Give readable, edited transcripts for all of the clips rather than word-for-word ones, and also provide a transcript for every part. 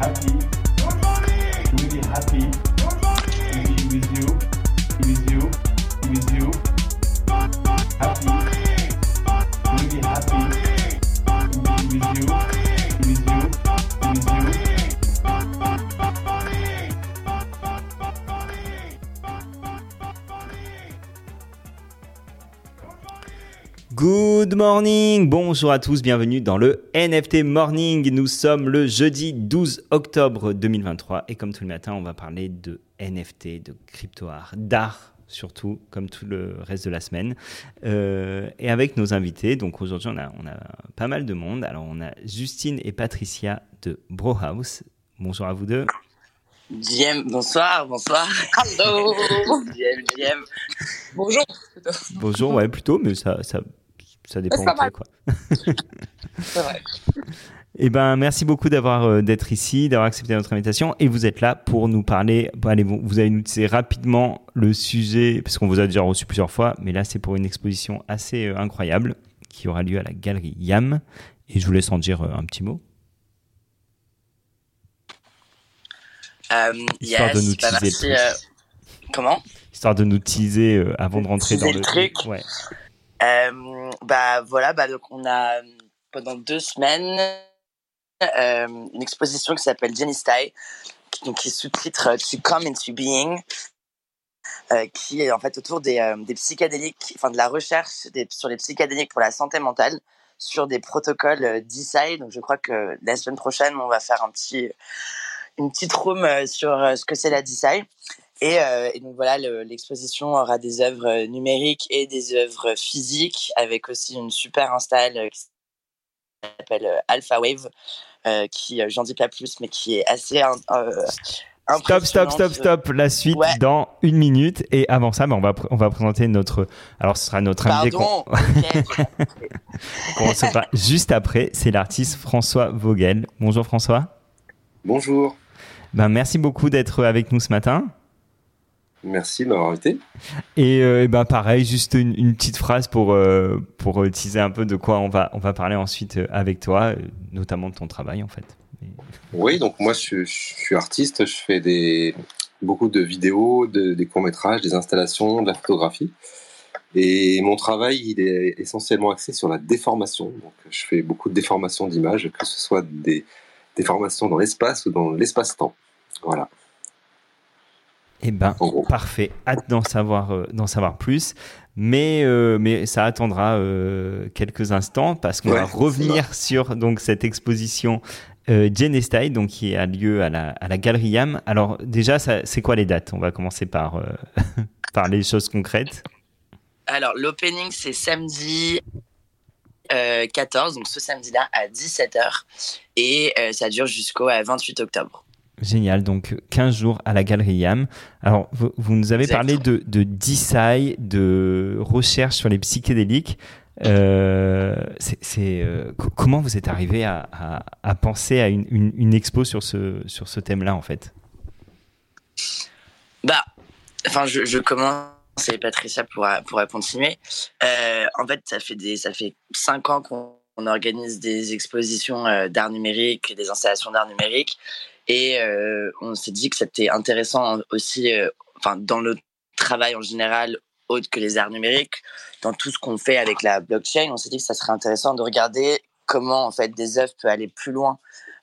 happy, good morning. Really happy, good morning. To be with you, with you, with you. Happy, really happy, to be with you, with you, with you. Good morning, bonjour à tous, bienvenue dans le NFT Morning. Nous sommes le jeudi 12 octobre 2023 et comme tous les matins, on va parler de NFT, de crypto-art, d'art surtout, comme tout le reste de la semaine. Et avec nos invités, donc aujourd'hui, on a pas mal de monde. Alors, on a Justine et Patricia de Brauhaus. Bonjour à vous deux. Diem, bonsoir. Hello. Diem. Bonjour. Bonjour, ouais, plutôt, mais ça dépend de quoi. C'est vrai. Eh ben, merci beaucoup d'être ici, d'avoir accepté notre invitation. Et vous êtes là pour nous parler. Bon, allez, vous allez nous dire rapidement le sujet, parce qu'on vous a déjà reçu plusieurs fois, mais là, c'est pour une exposition assez incroyable qui aura lieu à la Galerie Iham. Et je vous laisse en dire un petit mot. Histoire de nous teaser. Comment ? Histoire de nous teaser avant de rentrer dans le truc. Ouais. Donc on a pendant 2 semaines une exposition qui s'appelle Genesthai, qui sous-titre To Come Into Being, qui est en fait autour des psychédéliques, enfin de la recherche sur les psychédéliques pour la santé mentale, sur des protocoles DeSci. Donc je crois que la semaine prochaine on va faire une petite room sur ce que c'est la DeSci. Et donc voilà, l'exposition aura des œuvres numériques et des œuvres physiques, avec aussi une super install qui s'appelle Alpha Wave, j'en dis pas plus, mais qui est assez impressionnante. Stop. La suite dans 1 minute. Et avant ça, on va présenter notre... Alors, ce sera notre invité qu'on se fera juste après. C'est l'artiste François Vogel. Bonjour François. Bonjour. Ben, merci beaucoup d'être avec nous ce matin. Merci de m'avoir invité. Et ben pareil, juste une petite phrase pour teaser un peu de quoi on va parler ensuite avec toi, notamment de ton travail en fait. Oui, donc moi je suis artiste, je fais beaucoup de vidéos, des courts-métrages, des installations, de la photographie. Et mon travail, il est essentiellement axé sur la déformation. Donc je fais beaucoup de déformations d'images, que ce soit des formations dans l'espace ou dans l'espace-temps. Voilà. Eh ben, parfait. Hâte d'en savoir plus. Mais ça attendra quelques instants parce qu'on va revenir sur donc, cette exposition Genesthai donc, qui a lieu à la Galerie Iham. Alors déjà, c'est quoi les dates ? On va commencer par les choses concrètes. Alors, l'opening, c'est samedi... 14, donc ce samedi-là à 17h et ça dure jusqu'au 28 octobre. Génial, donc 15 jours à la Galerie Iham. Alors, vous nous avez parlé de DeSci, de recherche sur les psychédéliques. Comment vous êtes arrivé à penser à une expo sur ce thème-là, en fait ? Je commence. C'est Patricia pourra continuer. En fait, ça fait 5 ans qu'on organise des expositions d'art numérique, des installations d'art numérique, et on s'est dit que c'était intéressant aussi, dans le travail en général, autre que les arts numériques, dans tout ce qu'on fait avec la blockchain, on s'est dit que ça serait intéressant de regarder comment en fait des œuvres peuvent aller plus loin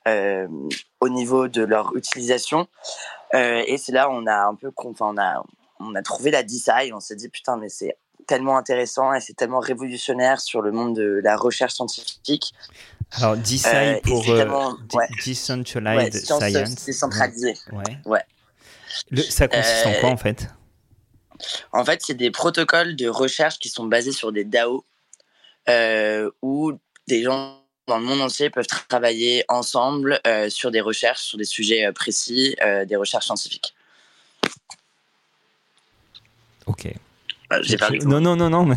au niveau de leur utilisation. Et c'est là où on a trouvé la DeSci et on s'est dit putain mais c'est tellement intéressant et c'est tellement révolutionnaire sur le monde de la recherche scientifique. Alors DeSci pour Decentralized Science. Décentralisée. Ouais. Ça consiste en quoi en fait ? En fait c'est des protocoles de recherche qui sont basés sur des DAO où des gens dans le monde entier peuvent travailler ensemble sur des recherches, sur des sujets précis, des recherches scientifiques. Ok. J'ai perdu. Non. Mais...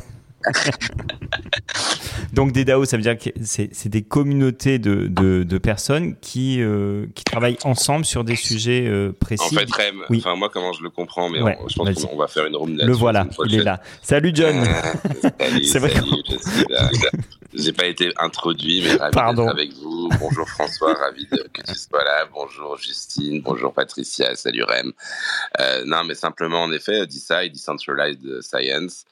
Donc des DAO, ça veut dire que c'est des communautés de personnes qui travaillent ensemble sur des sujets précis. En fait, moi comment je le comprends, mais je pense qu'on va faire une room là-dessus. Le voilà, il est là. Salut John. Salut, je suis là. J'ai pas été introduit, mais ravi d'être avec vous. partout. Bonjour François, ravi que tu sois là. Bonjour Justine, bonjour Patricia, salut Rem. Non, mais simplement, en effet, DeSci, Decentralized Science,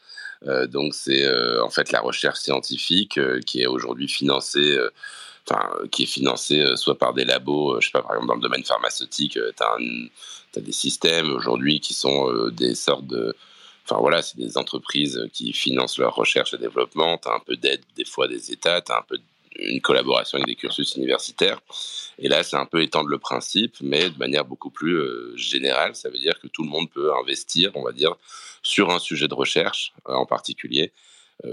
donc c'est en fait la recherche scientifique qui est aujourd'hui financée... qui est financé soit par des labos, je sais pas, par exemple dans le domaine pharmaceutique, t'as des systèmes aujourd'hui qui sont des sortes de... Enfin voilà, c'est des entreprises qui financent leur recherche et développement, t'as un peu d'aide des fois des États, t'as un peu une collaboration avec des cursus universitaires, et là c'est un peu étendre le principe, mais de manière beaucoup plus générale. Ça veut dire que tout le monde peut investir, on va dire, sur un sujet de recherche en particulier,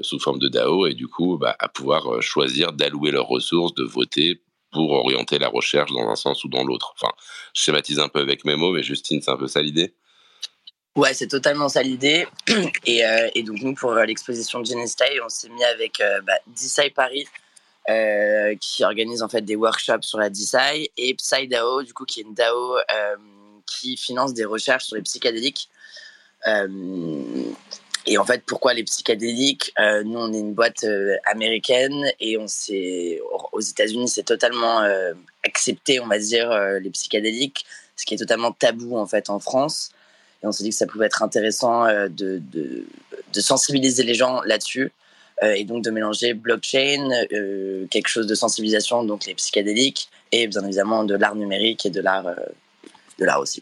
sous forme de DAO, et du coup à pouvoir choisir d'allouer leurs ressources, de voter pour orienter la recherche dans un sens ou dans l'autre. Enfin, je schématise un peu avec mes mots, mais Justine, c'est un peu ça l'idée? Ouais, c'est totalement ça l'idée. Et donc nous, pour l'exposition de Genesthai, on s'est mis avec DeSci Paris, qui organise en fait des workshops sur la DeSci, et PsyDAO, du coup, qui est une DAO qui finance des recherches sur les psychédéliques. Et en fait, pourquoi les psychédéliques ? Nous, on est une boîte américaine, et aux États-Unis, c'est totalement accepté, on va dire, les psychédéliques, ce qui est totalement tabou en fait en France. Et on s'est dit que ça pouvait être intéressant de sensibiliser les gens là-dessus, et donc de mélanger blockchain, quelque chose de sensibilisation, donc les psychédéliques, et bien évidemment de l'art numérique et de l'art aussi.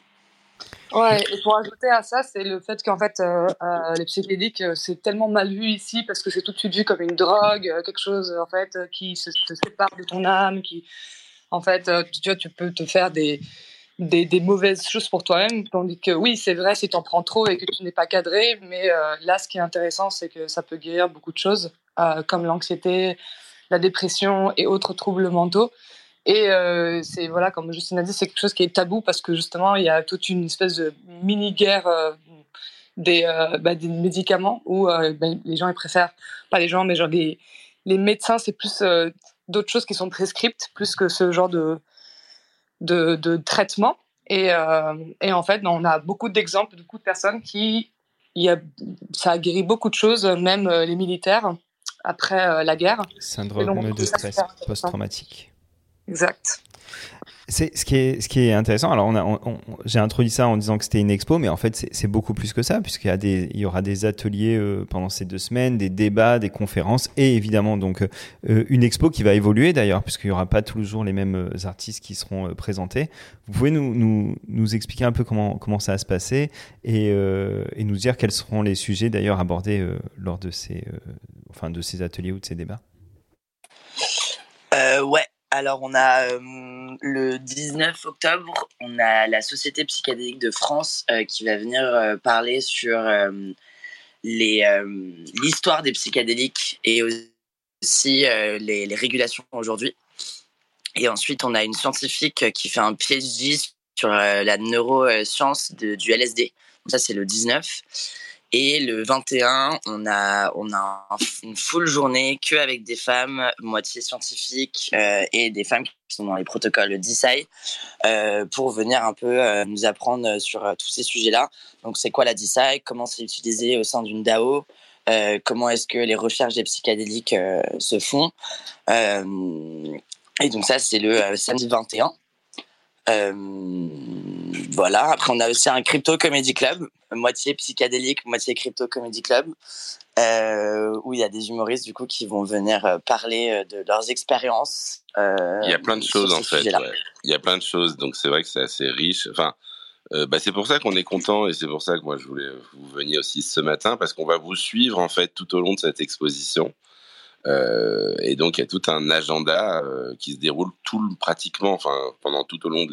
Ouais, et pour ajouter à ça, c'est le fait qu'en fait, les psychédéliques, c'est tellement mal vu ici, parce que c'est tout de suite vu comme une drogue, quelque chose en fait qui te sépare de ton âme, qui en fait, tu vois, tu peux te faire des mauvaises choses pour toi-même, tandis que oui, c'est vrai si t'en prends trop et que tu n'es pas cadré, mais là, ce qui est intéressant, c'est que ça peut guérir beaucoup de choses, comme l'anxiété, la dépression et autres troubles mentaux. Et c'est, voilà, comme Justine a dit, c'est quelque chose qui est tabou, parce que justement, il y a toute une espèce de mini-guerre des médicaments, où les gens, ils préfèrent, pas les gens, mais genre les médecins, c'est plus d'autres choses qui sont prescriptes, plus que ce genre de traitement. Et en fait, on a beaucoup d'exemples, beaucoup de personnes ça a guéri beaucoup de choses, même les militaires, après la guerre. Syndrome de stress post-traumatique. Exact. C'est ce qui est intéressant. Alors j'ai introduit ça en disant que c'était une expo, mais en fait c'est beaucoup plus que ça, puisqu'il y a il y aura des ateliers pendant ces 2 semaines, des débats, des conférences, et évidemment donc une expo qui va évoluer d'ailleurs, puisqu'il y aura pas toujours les mêmes artistes qui seront présentés. Vous pouvez nous expliquer un peu comment ça va se passer, et nous dire quels seront les sujets d'ailleurs abordés lors de ces ateliers ou de ces débats. Ouais. Alors, on a le 19 octobre, on a la Société Psychédélique de France qui va venir parler sur l'histoire des psychédéliques, et aussi les régulations aujourd'hui. Et ensuite, on a une scientifique qui fait un PhD sur la neuroscience du LSD. Donc, ça, c'est le 19. Et le 21, on a une full journée que avec des femmes, moitié scientifiques et des femmes qui sont dans les protocoles DeSci, pour venir un peu nous apprendre sur tous ces sujets-là. Donc, c'est quoi la DeSci ? Comment c'est utilisé au sein d'une DAO ? Comment est-ce que les recherches des psychédéliques se font ? Et donc ça, c'est le samedi 21. Voilà. Après, on a aussi un crypto comedy club, moitié psychédélique, moitié crypto comedy club, où il y a des humoristes du coup qui vont venir parler de leurs expériences. Il y a plein de choses en fait. Ouais. Il y a plein de choses, donc c'est vrai que c'est assez riche. Enfin, c'est pour ça qu'on est content, et c'est pour ça que moi je voulais vous veniez aussi ce matin, parce qu'on va vous suivre en fait tout au long de cette exposition. Et donc il y a tout un agenda qui se déroule pratiquement, enfin pendant tout au long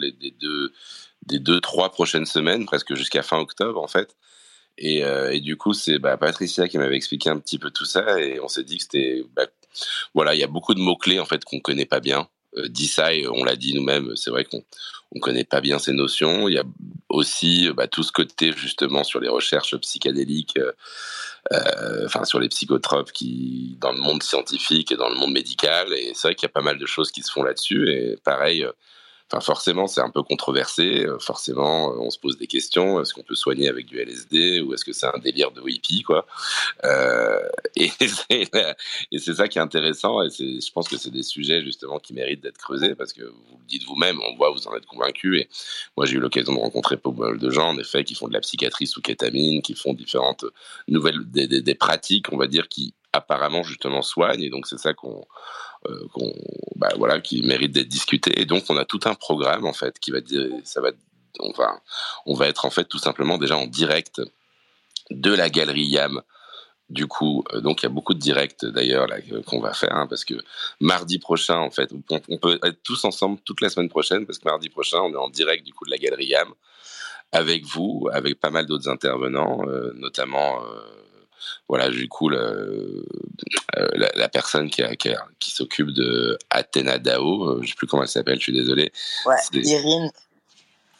des 3 prochaines semaines, presque jusqu'à fin octobre en fait. Et du coup c'est Patricia qui m'avait expliqué un petit peu tout ça, et on s'est dit que c'était voilà, il y a beaucoup de mots clés en fait qu'on connaît pas bien. DeSci, on l'a dit nous-mêmes, c'est vrai qu'on connaît pas bien ces notions. Il y a aussi tout ce côté justement sur les recherches psychédéliques, sur les psychotropes qui dans le monde scientifique et dans le monde médical, et c'est vrai qu'il y a pas mal de choses qui se font là-dessus. Et pareil, Enfin, forcément, c'est un peu controversé. Forcément, on se pose des questions. Est-ce qu'on peut soigner avec du LSD ou est-ce que c'est un délire de hippie, quoi ? Et c'est ça qui est intéressant. Et je pense que c'est des sujets, justement, qui méritent d'être creusés parce que vous le dites vous-même, on voit, vous en êtes convaincu. Et moi, j'ai eu l'occasion de rencontrer pas mal de gens, en effet, qui font de la psychiatrie sous kétamine, qui font différentes nouvelles, des pratiques, on va dire, qui apparemment, justement, soignent. Et donc, c'est ça qui mérite d'être discuté. Et donc, on a tout un programme, en fait, qui va dire... On va être, en fait, tout simplement déjà en direct de la Galerie Iham. Du coup, donc, il y a beaucoup de directs, d'ailleurs, là, qu'on va faire, hein, parce que mardi prochain, en fait, on peut être tous ensemble toute la semaine prochaine, parce que mardi prochain, on est en direct, du coup, de la Galerie Iham, avec vous, avec pas mal d'autres intervenants, notamment... du coup, la personne qui s'occupe de Athena DAO, je sais plus comment elle s'appelle, je suis désolé. Ouais, Irine.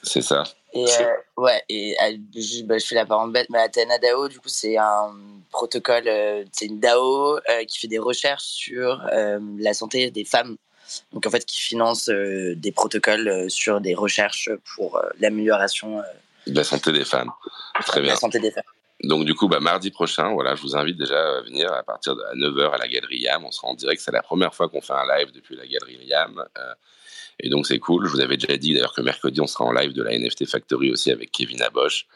C'est ça. Je fais la parole bête, mais Athena DAO, du coup, c'est un protocole, c'est une DAO qui fait des recherches sur la santé des femmes. Donc, en fait, qui finance des protocoles sur des recherches pour l'amélioration de la santé des femmes. Très bien. La santé des femmes. Donc du coup, mardi prochain, je vous invite déjà à venir à partir de 9h à la Galerie Iham. On sera en direct, c'est la première fois qu'on fait un live depuis la Galerie Iham. Et donc c'est cool, je vous avais déjà dit d'ailleurs que mercredi, on sera en live de la NFT Factory aussi avec Kevin Abosch.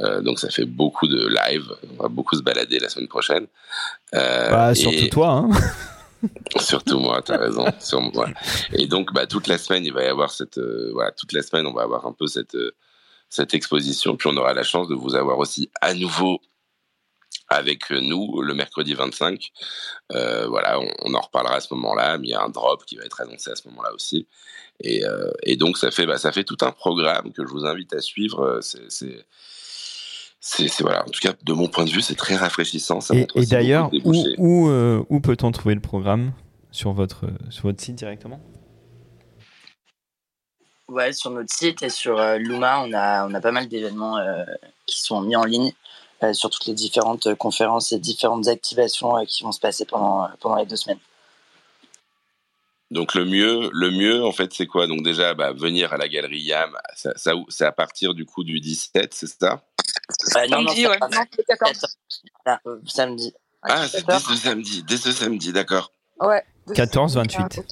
Donc ça fait beaucoup de live, on va beaucoup se balader la semaine prochaine. Surtout toi, hein. Surtout moi, t'as raison. Sur moi. Et donc toute la semaine, il va y avoir toute la semaine, on va avoir un peu cette exposition, puis on aura la chance de vous avoir aussi à nouveau avec nous le mercredi 25. On en reparlera à ce moment-là, mais il y a un drop qui va être annoncé à ce moment-là aussi. Et donc ça fait tout un programme que je vous invite à suivre. En tout cas, de mon point de vue, c'est très rafraîchissant. Ça montre et d'ailleurs, où peut-on trouver le programme sur votre site directement? Ouais, sur notre site et sur Luma, on a pas mal d'événements qui sont mis en ligne sur toutes les différentes conférences et différentes activations qui vont se passer pendant les 2 semaines. Donc le mieux en fait, c'est quoi ? Donc déjà, venir à la Galerie Iham, ça c'est à partir du coup du 17, c'est ça ? Samedi, ouais. Samedi. Ah, c'est dès ce samedi, d'accord. Ouais. 14-28.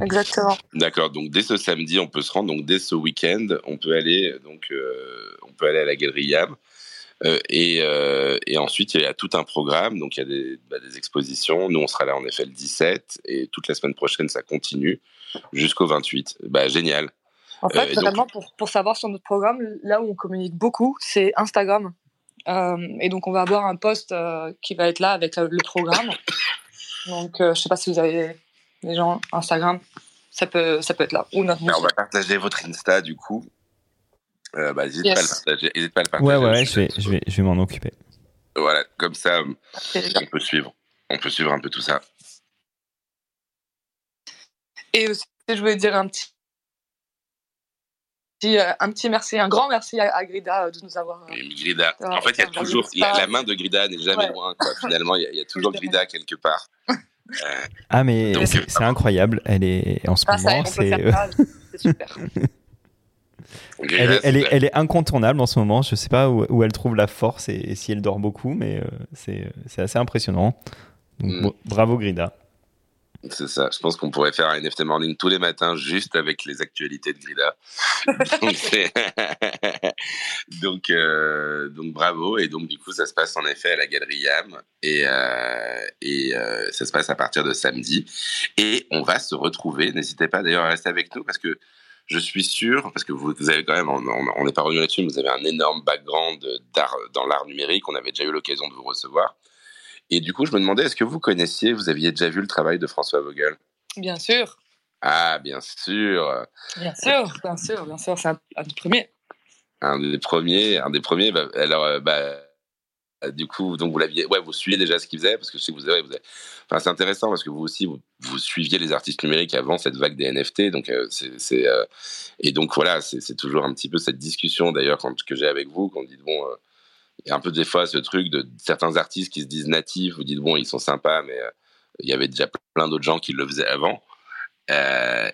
Exactement. D'accord, donc dès ce samedi, on peut se rendre, donc dès ce week-end, on peut aller, à la Galerie Iham. Et ensuite, il y a tout un programme, donc il y a des expositions. Nous, on sera là en effet le 17, et toute la semaine prochaine, ça continue jusqu'au 28. Génial. En fait, vraiment, donc... pour savoir sur notre programme, là où on communique beaucoup, c'est Instagram. Et donc, on va avoir un post qui va être là avec le programme. Donc, je ne sais pas si vous avez des gens Instagram, ça peut être là. Ou notre on va partager votre Insta, du coup. N'hésite pas à le partager. Ouais, je vais m'en occuper. Voilà, comme ça, on peut suivre. On peut suivre un peu tout ça. Et aussi, je voulais dire un petit merci, un grand merci à Grida de nous avoir... Grida, en fait, il y a toujours... La main de Grida n'est jamais loin, quoi. Finalement, il y a toujours Grida quelque part. Ah, mais donc, c'est incroyable. Elle est... En ce moment, c'est super. Elle est incontournable en ce moment. Je ne sais pas où elle trouve la force et si elle dort beaucoup, mais c'est assez impressionnant. Donc, bravo, Grida. C'est ça, je pense qu'on pourrait faire un NFT Morning tous les matins juste avec les actualités de Grida. Donc bravo, et donc du coup ça se passe en effet à la Galerie Iham et ça se passe à partir de samedi et on va se retrouver, n'hésitez pas d'ailleurs à rester avec nous parce que je suis sûr, parce que vous avez quand même, on n'est pas revenu là-dessus, mais vous avez un énorme background d'art, dans l'art numérique, on avait déjà eu l'occasion de vous recevoir. Et du coup, je me demandais, est-ce que vous aviez déjà vu le travail de François Vogel ? Bien sûr. Ah, bien sûr. Bien sûr, c'est un des premiers. Un des premiers. Du coup, donc vous suiviez déjà ce qu'il faisait, parce que je sais que vous avez... Enfin, c'est intéressant parce que vous aussi, vous suiviez les artistes numériques avant cette vague des NFT, donc et donc voilà, c'est toujours un petit peu cette discussion d'ailleurs que j'ai avec vous, quand on dit bon. Il y a un peu des fois ce truc de certains artistes qui se disent natifs, vous dites bon, ils sont sympas, mais il y avait déjà plein d'autres gens qui le faisaient avant.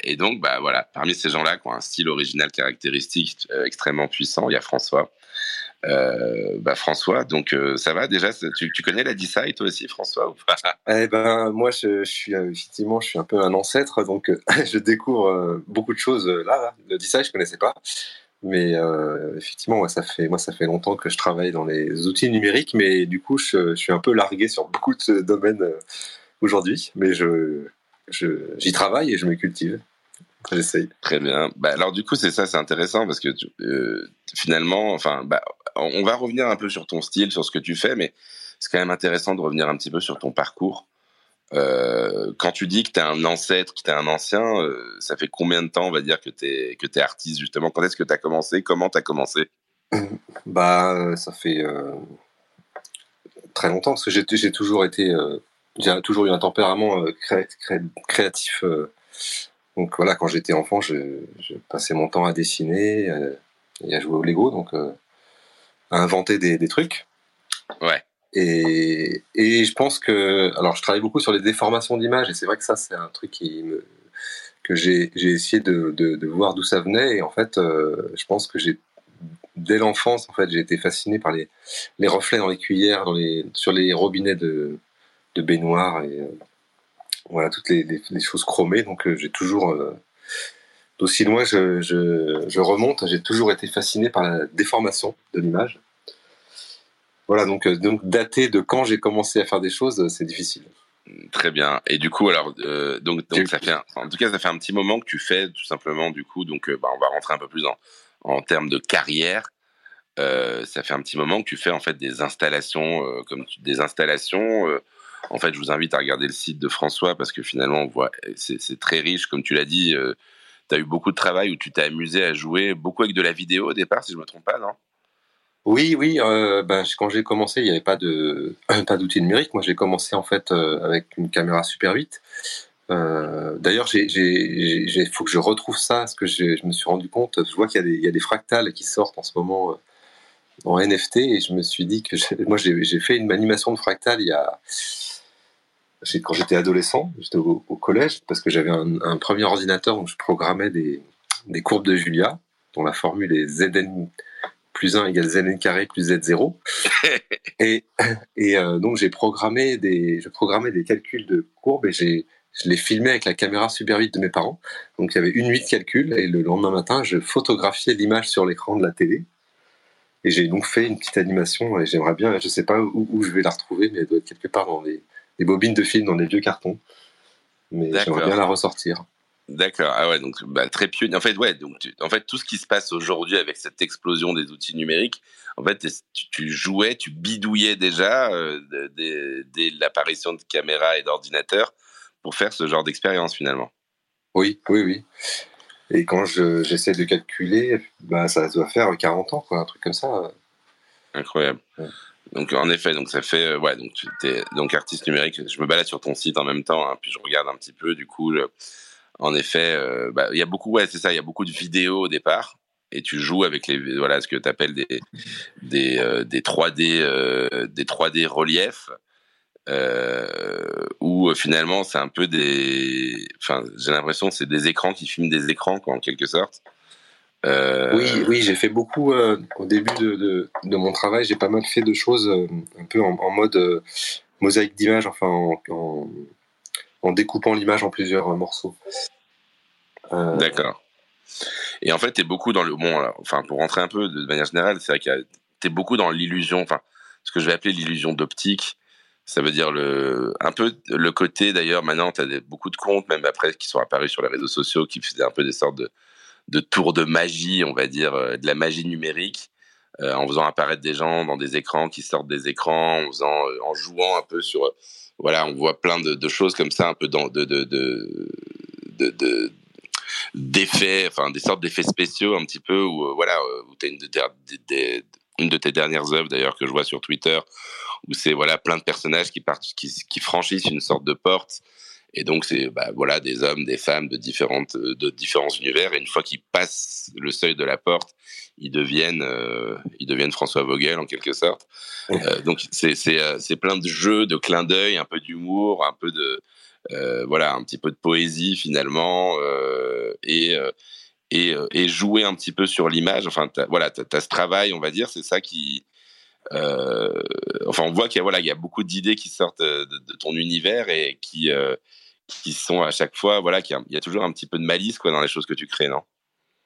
Et donc, bah voilà, parmi ces gens-là qui ont un style original caractéristique extrêmement puissant, il y a François. François, donc ça va déjà. Tu connais la DeSci toi aussi, François, ou pas? Eh ben moi, je suis un peu un ancêtre, donc je découvre beaucoup de choses là. Le DeSci, je connaissais pas, mais effectivement, moi ça fait longtemps que je travaille dans les outils numériques, mais du coup, je suis un peu largué sur beaucoup de domaines aujourd'hui, mais j'y travaille et je me cultive. J'essaye. Très bien. Bah, alors du coup, c'est intéressant parce que finalement, on va revenir un peu sur ton style, sur ce que tu fais, mais c'est quand même intéressant de revenir un petit peu sur ton parcours. Quand tu dis que tu es un ancêtre, que tu es un ancien, ça fait combien de temps, on va dire, que tu es artiste, justement? Quand est-ce que tu as commencé? Comment tu as commencé? Ça fait très longtemps, parce que j'ai toujours été... j'ai toujours eu un tempérament créatif... Donc voilà, quand j'étais enfant, je passais mon temps à dessiner et à jouer au Lego, donc à inventer des trucs. Ouais. Et je pense que... Alors, je travaille beaucoup sur les déformations d'images, et c'est vrai que ça, c'est un truc que j'ai essayé de voir d'où ça venait. Et en fait, je pense que dès l'enfance, en fait, j'ai été fasciné par les reflets dans les cuillères, sur les robinets de baignoire et... Voilà, toutes les choses chromées, donc j'ai toujours, d'aussi loin je remonte, j'ai toujours été fasciné par la déformation de l'image. Voilà, donc dater de quand j'ai commencé à faire des choses, c'est difficile. Très bien, et du coup, alors, donc ça fait un petit moment que tu fais, tout simplement, du coup, donc on va rentrer un peu plus en termes de carrière. Ça fait un petit moment que tu fais, en fait, des installations, en fait, je vous invite à regarder le site de François parce que finalement, on voit, c'est très riche. Comme tu l'as dit, tu as eu beaucoup de travail où tu t'es amusé à jouer beaucoup avec de la vidéo au départ, si je ne me trompe pas, non? Oui. Quand j'ai commencé, il n'y avait pas d'outils numériques. Moi, j'ai commencé en fait avec une caméra Super 8. D'ailleurs, il faut que je retrouve ça parce que je me suis rendu compte. Je vois qu'il y a des fractales qui sortent en ce moment en NFT et je me suis dit que j'ai fait une animation de fractales il y a... Quand j'étais adolescent, j'étais au collège, parce que j'avais un premier ordinateur où je programmais des courbes de Julia, dont la formule est Zn + 1 = Zn² + Z0. et donc je programmais des calculs de courbes et je les filmais avec la caméra Super 8 de mes parents. Donc il y avait une nuit de calcul et le lendemain matin, je photographiais l'image sur l'écran de la télé. Et j'ai donc fait une petite animation et j'aimerais bien, je ne sais pas où je vais la retrouver, mais elle doit être quelque part dans les bobines de film dans les vieux cartons, mais d'accord. J'aimerais bien la ressortir. D'accord, ah ouais, donc très pionnier. En fait, ouais, donc tout ce qui se passe aujourd'hui avec cette explosion des outils numériques, en fait, tu bidouillais déjà dès l'apparition de caméras et d'ordinateurs pour faire ce genre d'expérience finalement. Oui. Et quand j'essaie de calculer, ça doit faire 40 ans, quoi, un truc comme ça. Incroyable. Ouais. Donc en effet, donc ça fait tu es artiste numérique. Je me balade sur ton site en même temps, hein, puis je regarde un petit peu. Du coup, en effet, il y a beaucoup, ouais, c'est ça, il y a beaucoup de vidéos au départ, et tu joues avec ce que tu appelles des 3D des 3D reliefs, où finalement c'est un peu j'ai l'impression que c'est des écrans qui filment des écrans, quoi, en quelque sorte. Oui, j'ai fait beaucoup au début de mon travail. J'ai pas mal fait de choses un peu en mode mosaïque d'image, enfin en découpant l'image en plusieurs morceaux. D'accord. Et en fait, t'es beaucoup dans le pour rentrer un peu de manière générale, c'est vrai que t'es beaucoup dans l'illusion, enfin ce que je vais appeler l'illusion d'optique. Ça veut dire un peu le côté, d'ailleurs maintenant t'as beaucoup de comptes même après qui sont apparus sur les réseaux sociaux qui faisaient un peu des sortes de tours de magie, on va dire, de la magie numérique, en faisant apparaître des gens dans des écrans qui sortent des écrans, en jouant un peu sur... on voit plein de choses comme ça, un peu d'effets, enfin, des sortes d'effets spéciaux un petit peu, où t'as une de tes dernières œuvres, d'ailleurs, que je vois sur Twitter, où c'est plein de personnages qui franchissent une sorte de porte. Et donc, c'est des hommes, des femmes de différents univers. Et une fois qu'ils passent le seuil de la porte, ils deviennent François Vogel, en quelque sorte. Donc, c'est plein de jeux, de clins d'œil, un peu d'humour, un peu de voilà, un petit peu de poésie finalement, et jouer un petit peu sur l'image. Enfin, t'as ce travail, on va dire, c'est ça qui... enfin, on voit qu'il y a, voilà, il y a beaucoup d'idées qui sortent de ton univers et qui sont à chaque fois... Voilà, il y a toujours un petit peu de malice, quoi, dans les choses que tu crées, non?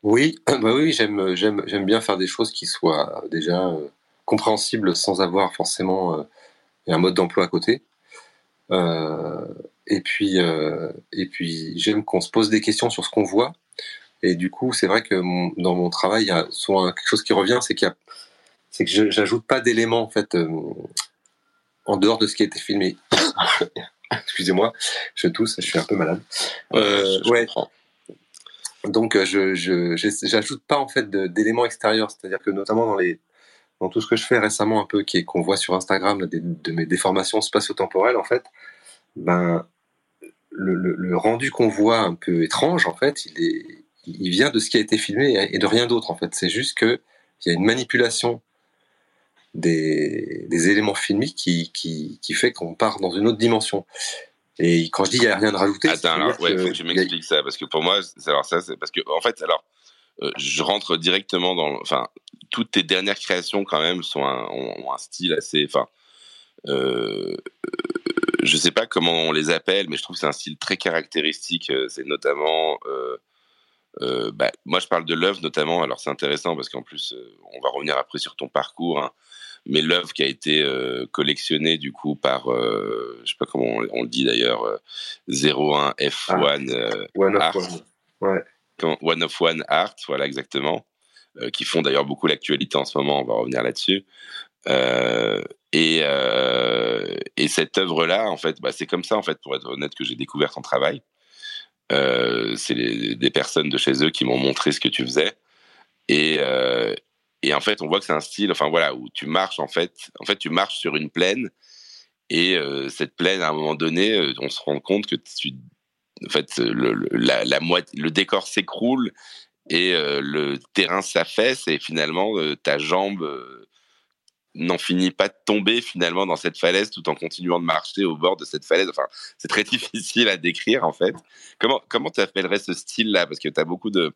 Oui, bah oui, j'aime bien faire des choses qui soient déjà compréhensibles sans avoir forcément un mode d'emploi à côté. Et puis j'aime qu'on se pose des questions sur ce qu'on voit. Et du coup, c'est vrai que dans mon travail, il y a souvent quelque chose qui revient, c'est que j'ajoute pas d'éléments en fait en dehors de ce qui a été filmé. Excusez-moi, je tousse, je suis un peu malade. Ouais. Donc, j'ajoute pas en fait d'éléments extérieurs, c'est-à-dire que notamment dans tout ce que je fais récemment un peu, qu'on voit sur Instagram, là, de mes déformations spatio-temporelles en fait, ben le rendu qu'on voit un peu étrange en fait, il vient de ce qui a été filmé et de rien d'autre en fait. C'est juste que il y a une manipulation des éléments filmiques qui fait qu'on part dans une autre dimension. Et quand je dis il n'y a rien de rajouté... Attends, alors, faut que tu m'expliques ça, parce que pour moi, c'est parce que, en fait, je rentre directement dans... Enfin, toutes tes dernières créations, quand même, ont un style assez... Enfin, je ne sais pas comment on les appelle, mais je trouve que c'est un style très caractéristique. C'est notamment... moi, je parle de l'œuvre, notamment. Alors, c'est intéressant, parce qu'en plus, on va revenir après sur ton parcours, hein. Mais l'œuvre qui a été collectionnée du coup par, je sais pas comment on le dit d'ailleurs, 01F1 One Art, of One. Ouais. One of One Art, voilà exactement, qui font d'ailleurs beaucoup l'actualité en ce moment, on va revenir là-dessus. Et cette œuvre-là, en fait, bah, c'est comme ça en fait, pour être honnête, que j'ai découvert ton travail. C'est des personnes de chez eux qui m'ont montré ce que tu faisais Et en fait, on voit que c'est un style, enfin voilà, où tu marches en fait, tu marches sur une plaine, et cette plaine, à un moment donné, on se rend compte que le décor s'écroule et le terrain s'affaisse, et finalement, ta jambe n'en finit pas de tomber finalement dans cette falaise, tout en continuant de marcher au bord de cette falaise. Enfin, c'est très difficile à décrire en fait. Comment tu appellerais ce style-là ? Parce que tu as beaucoup de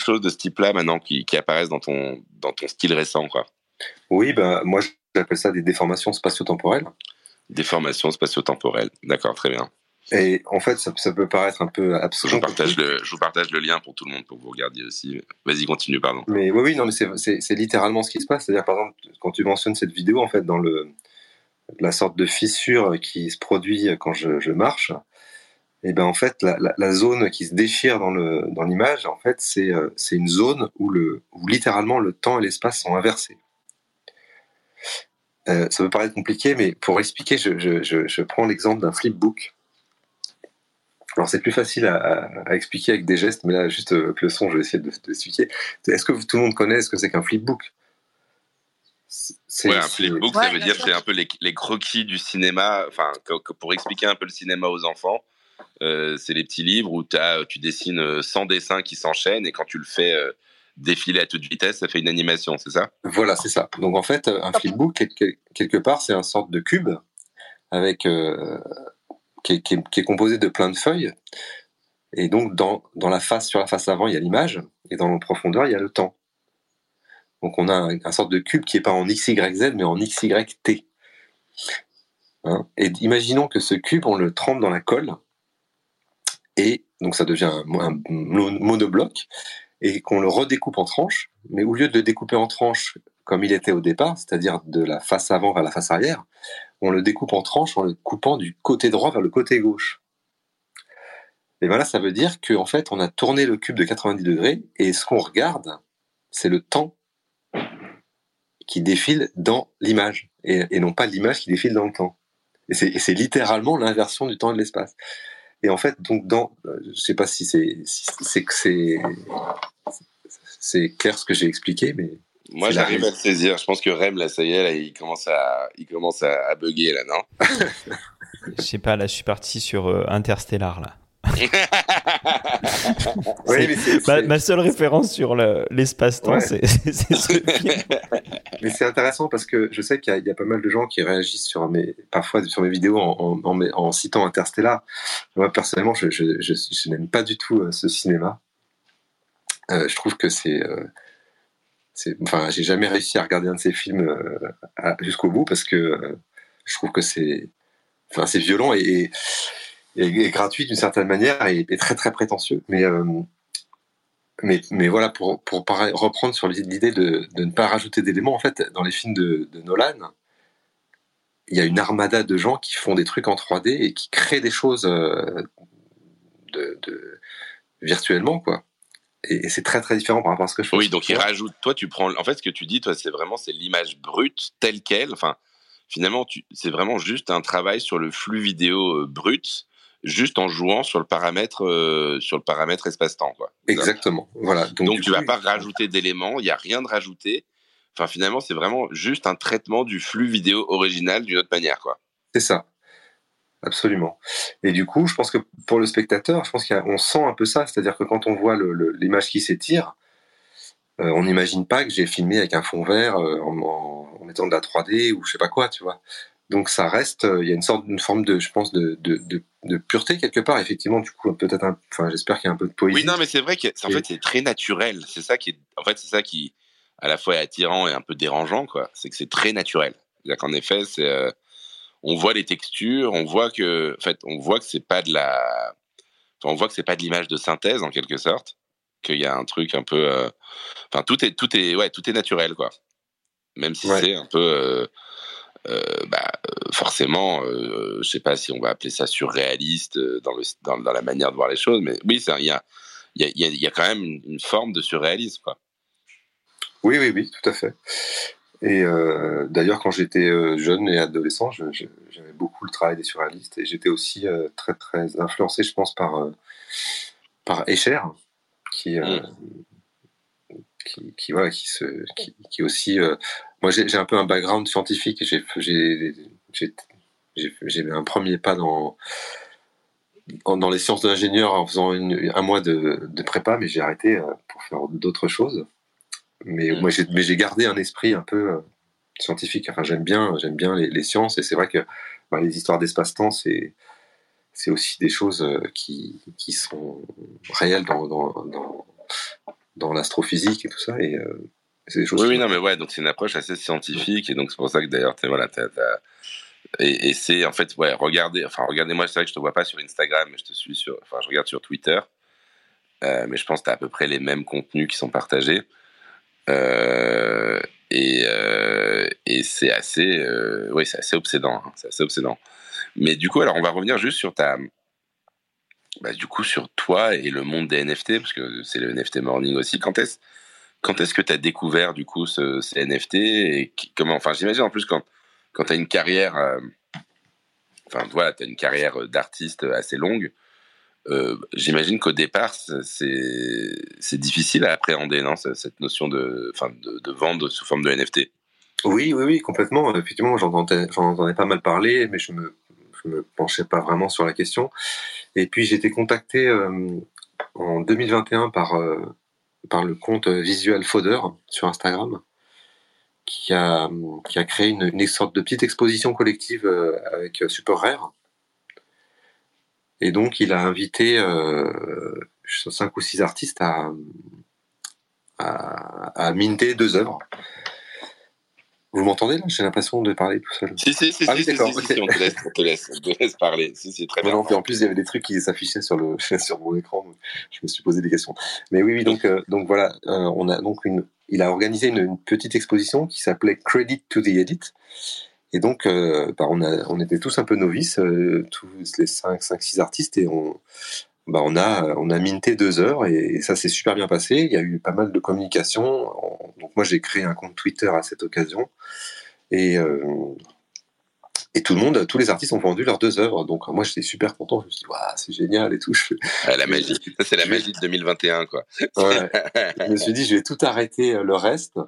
choses de ce type-là maintenant qui apparaissent dans ton style récent, quoi. Oui, moi j'appelle ça des déformations spatio-temporelles. Déformations spatio-temporelles, d'accord, très bien. Et en fait, ça peut paraître un peu absurde. Je vous partage le lien pour tout le monde, pour que vous regardiez aussi. Vas-y, continue, pardon. Mais oui, non, mais c'est littéralement ce qui se passe. C'est-à-dire, par exemple, quand tu mentionnes cette vidéo, en fait, dans la sorte de fissure qui se produit quand je marche. Et ben en fait la zone qui se déchire dans l'image en fait c'est une zone où littéralement le temps et l'espace sont inversés. Ça peut paraître compliqué, mais pour expliquer je prends l'exemple d'un flipbook. Alors c'est plus facile à expliquer avec des gestes, mais là juste avec le son je vais essayer de expliquer. Est-ce que tout le monde connaît ce que c'est qu'un flipbook? Un flipbook, ça veut dire que c'est un peu les croquis du cinéma, enfin pour expliquer un peu le cinéma aux enfants. C'est les petits livres où tu dessines 100 dessins qui s'enchaînent, et quand tu le fais défiler à toute vitesse, ça fait une animation, c'est ça ? Voilà, c'est ça. Donc en fait, un flipbook, quelque part, c'est une sorte de cube avec, qui est composé de plein de feuilles. Et donc, sur la face avant, il y a l'image, et dans la profondeur, il y a le temps. Donc on a une sorte de cube qui n'est pas en XYZ, mais en XYT. Hein ? Et imaginons que ce cube, on le trempe dans la colle, et donc ça devient un monobloc, et qu'on le redécoupe en tranches, mais au lieu de le découper en tranches comme il était au départ, c'est-à-dire de la face avant vers la face arrière, on le découpe en tranches en le coupant du côté droit vers le côté gauche. Et bien là, ça veut dire qu'en fait, on a tourné le cube de 90 degrés, et ce qu'on regarde, c'est le temps qui défile dans l'image, et non pas l'image qui défile dans le temps. Et c'est littéralement l'inversion du temps et de l'espace. Et en fait, donc, je ne sais pas si c'est clair ce que j'ai expliqué, mais moi j'arrive à le saisir. Je pense que Rem, là, ça y est, là, il commence à bugger là, non ? Je sais pas, là, je suis parti sur Interstellar là. Oui, mais ma seule référence sur l'espace-temps, c'est ce film. Mais c'est intéressant parce que je sais qu'il y a pas mal de gens qui réagissent sur parfois sur mes vidéos en citant Interstellar. Moi, personnellement, je n'aime pas du tout ce cinéma. Je trouve que c'est, j'ai jamais réussi à regarder un de ces films jusqu'au bout parce que je trouve que c'est violent et gratuit d'une certaine manière et très très prétentieux. Mais voilà, pour reprendre sur l'idée de ne pas rajouter d'éléments, en fait, dans les films de Nolan, il y a une armada de gens qui font des trucs en 3D et qui créent des choses virtuellement, quoi. Et c'est très très différent par rapport à ce que je fais. Oui, donc il rajoute. Toi, tu prends. En fait, ce que tu dis, toi, c'est l'image brute telle quelle. Enfin, finalement, c'est vraiment juste un travail sur le flux vidéo brut. Juste en jouant sur le paramètre espace-temps, quoi. Exactement. Voilà. Donc tu vas pas rajouter d'éléments, il y a rien de rajouté. Enfin, finalement, c'est vraiment juste un traitement du flux vidéo original d'une autre manière, quoi. C'est ça. Absolument. Et du coup, je pense que pour le spectateur, je pense qu'on sent un peu ça, c'est-à-dire que quand on voit l'image qui s'étire, on n'imagine pas que j'ai filmé avec un fond vert en mettant de la 3D ou je sais pas quoi, tu vois. Donc ça reste, il y a une forme de, je pense, de pureté quelque part. Effectivement, du coup, peut-être, j'espère qu'il y a un peu de poésie. Oui, non, mais c'est vrai que, en fait, c'est très naturel. C'est ça qui, à la fois, est attirant et un peu dérangeant, quoi. C'est que c'est très naturel. C'est-à-dire qu'en effet, on voit les textures, on voit que c'est pas de l'image de synthèse en quelque sorte. Qu'il y a un truc un peu, tout est naturel, quoi. Même si c'est un peu. Forcément, je sais pas si on va appeler ça surréaliste dans la manière de voir les choses, mais oui, il y a quand même une forme de surréalisme, quoi. Oui, tout à fait. Et d'ailleurs, quand j'étais jeune et adolescent, j'aimais beaucoup le travail des surréalistes et j'étais aussi très très influencé, je pense, par Escher, qui moi, j'ai un peu un background scientifique. J'ai eu un premier pas dans les sciences de l'ingénieur en faisant un mois de prépa, mais j'ai arrêté pour faire d'autres choses. Mais moi, j'ai gardé un esprit un peu scientifique. Enfin, j'aime bien les sciences, et c'est vrai que les histoires d'espace-temps, c'est aussi des choses qui sont réelles dans l'astrophysique et tout ça. Et donc c'est une approche assez scientifique, et donc c'est pour ça que d'ailleurs c'est en fait regardez-moi, c'est vrai que je te vois pas sur Instagram, mais je te suis je regarde sur Twitter, mais je pense que t'as à peu près les mêmes contenus qui sont partagés, et c'est assez obsédant. Mais du coup, alors on va revenir juste sur sur toi et le monde des NFT, parce que c'est le NFT Morning aussi. Quand est-ce que tu as découvert, du coup, ces NFT, et comment, j'imagine, en plus, quand tu as une carrière, tu as une carrière d'artiste assez longue, j'imagine qu'au départ, c'est difficile à appréhender, non, cette notion de vente sous forme de NFT. Oui, complètement. Effectivement, j'en entendais pas mal parler, mais je me penchais pas vraiment sur la question. Et puis, j'ai été contacté en 2021 par le compte Visual Fodder sur Instagram, qui a créé une sorte de petite exposition collective avec Super Rare. Et donc, il a invité 5 ou 6 artistes à minter 2 œuvres. Vous m'entendez, là ? J'ai l'impression de parler tout seul. Si, ah, oui, d'accord. Si, on te laisse parler. Si, très bien. En plus, il y avait des trucs qui s'affichaient sur mon écran. Je me suis posé des questions. Mais oui, donc voilà. Il a organisé une petite exposition qui s'appelait Credit to the Edit. Et donc, on était tous un peu novices, tous les 5, 6 artistes, et on a minté 2 heures, et ça s'est super bien passé. Il y a eu pas mal de communication. Donc moi, j'ai créé un compte Twitter à cette occasion, et tous les artistes ont vendu leurs 2 œuvres. Donc moi, j'étais super content. Je me suis dit, waouh, c'est génial et tout. La magie, ça c'est la magie de 2021, quoi. Ouais. Je me suis dit, je vais tout arrêter le reste.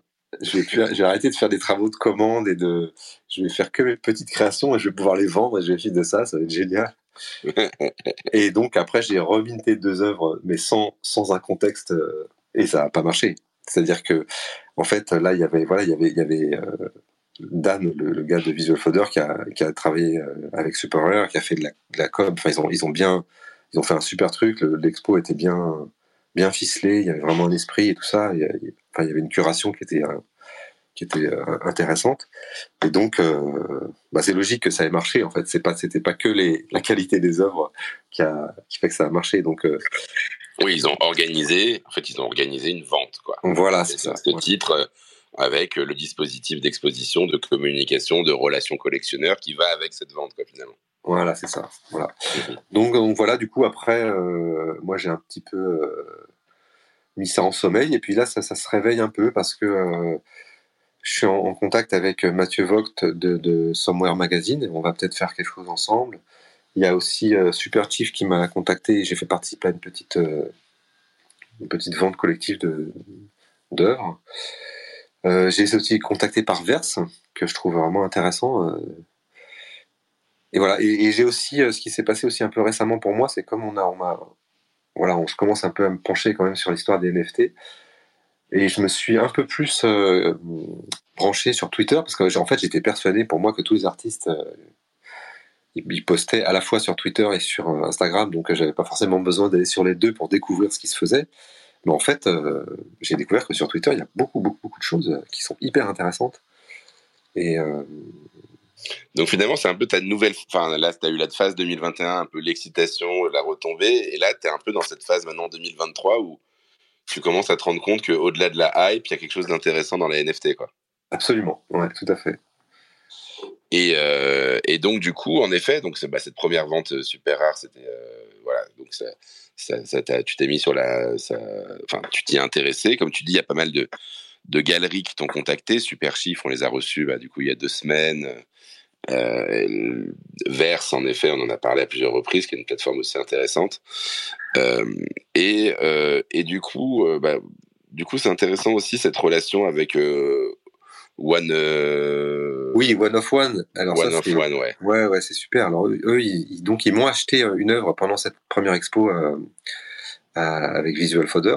J'ai arrêté de faire des travaux de commande je vais faire que mes petites créations et je vais pouvoir les vendre et je vais vivre de ça. Ça va être génial. Et donc après, j'ai reminté 2 œuvres, mais sans un contexte, et ça n'a pas marché. C'est-à-dire que En fait, là, il y avait Dan, le gars de Visual Fodder, qui a travaillé avec Super Rare, qui a fait de la com. Enfin, ils ont fait un super truc. L'expo était bien ficelée. Il y avait vraiment un esprit et tout ça. Il y avait une curation qui était intéressante. Et donc, c'est logique que ça ait marché. En fait, c'était pas que la qualité des œuvres qui fait que ça a marché. Donc oui, ils ont organisé une vente, quoi. Voilà, c'est ça. Ce titre avec le dispositif d'exposition, de communication, de relations collectionneurs qui va avec cette vente, quoi, finalement. Voilà, c'est ça. Voilà. Mmh. Donc voilà, du coup, après, moi, j'ai un petit peu mis ça en sommeil. Et puis là, ça se réveille un peu parce que je suis en contact avec Mathieu Vogt de Somewhere Magazine. On va peut-être faire quelque chose ensemble. Il y a aussi Super Chief qui m'a contacté et j'ai fait participer à une petite vente collective d'œuvres. J'ai été aussi contacté par Verse, que je trouve vraiment intéressant. Et voilà. Et j'ai aussi ce qui s'est passé aussi un peu récemment pour moi, c'est comme je commence un peu à me pencher quand même sur l'histoire des NFT. Et je me suis un peu plus branché sur Twitter parce que en fait j'étais persuadé pour moi que tous les artistes ils postaient à la fois sur Twitter et sur Instagram, donc j'avais pas forcément besoin d'aller sur les deux pour découvrir ce qui se faisait. Mais en fait, j'ai découvert que sur Twitter, il y a beaucoup de choses qui sont hyper intéressantes. Et donc finalement, c'est un peu ta nouvelle... Enfin, là, tu as eu la phase 2021, un peu l'excitation, la retombée. Et là, tu es un peu dans cette phase maintenant 2023 où tu commences à te rendre compte qu'au-delà de la hype, il y a quelque chose d'intéressant dans les NFT, quoi. Absolument, ouais, tout à fait. Et donc, du coup, en effet, donc, cette première vente super rare, c'était... donc tu t'es mis sur tu t'y es intéressé. Comme tu dis, il y a pas mal de galeries qui t'ont contacté. Super Chiffre, on les a reçus, du coup, il y a 2 semaines. Verse, en effet, on en a parlé à plusieurs reprises, qui est une plateforme aussi intéressante. Et du coup, c'est intéressant aussi cette relation avec One. Oui, One of One. Alors One of One, ouais. Ouais, c'est super. Alors eux, ils m'ont acheté une œuvre pendant cette première expo avec Visual Fodder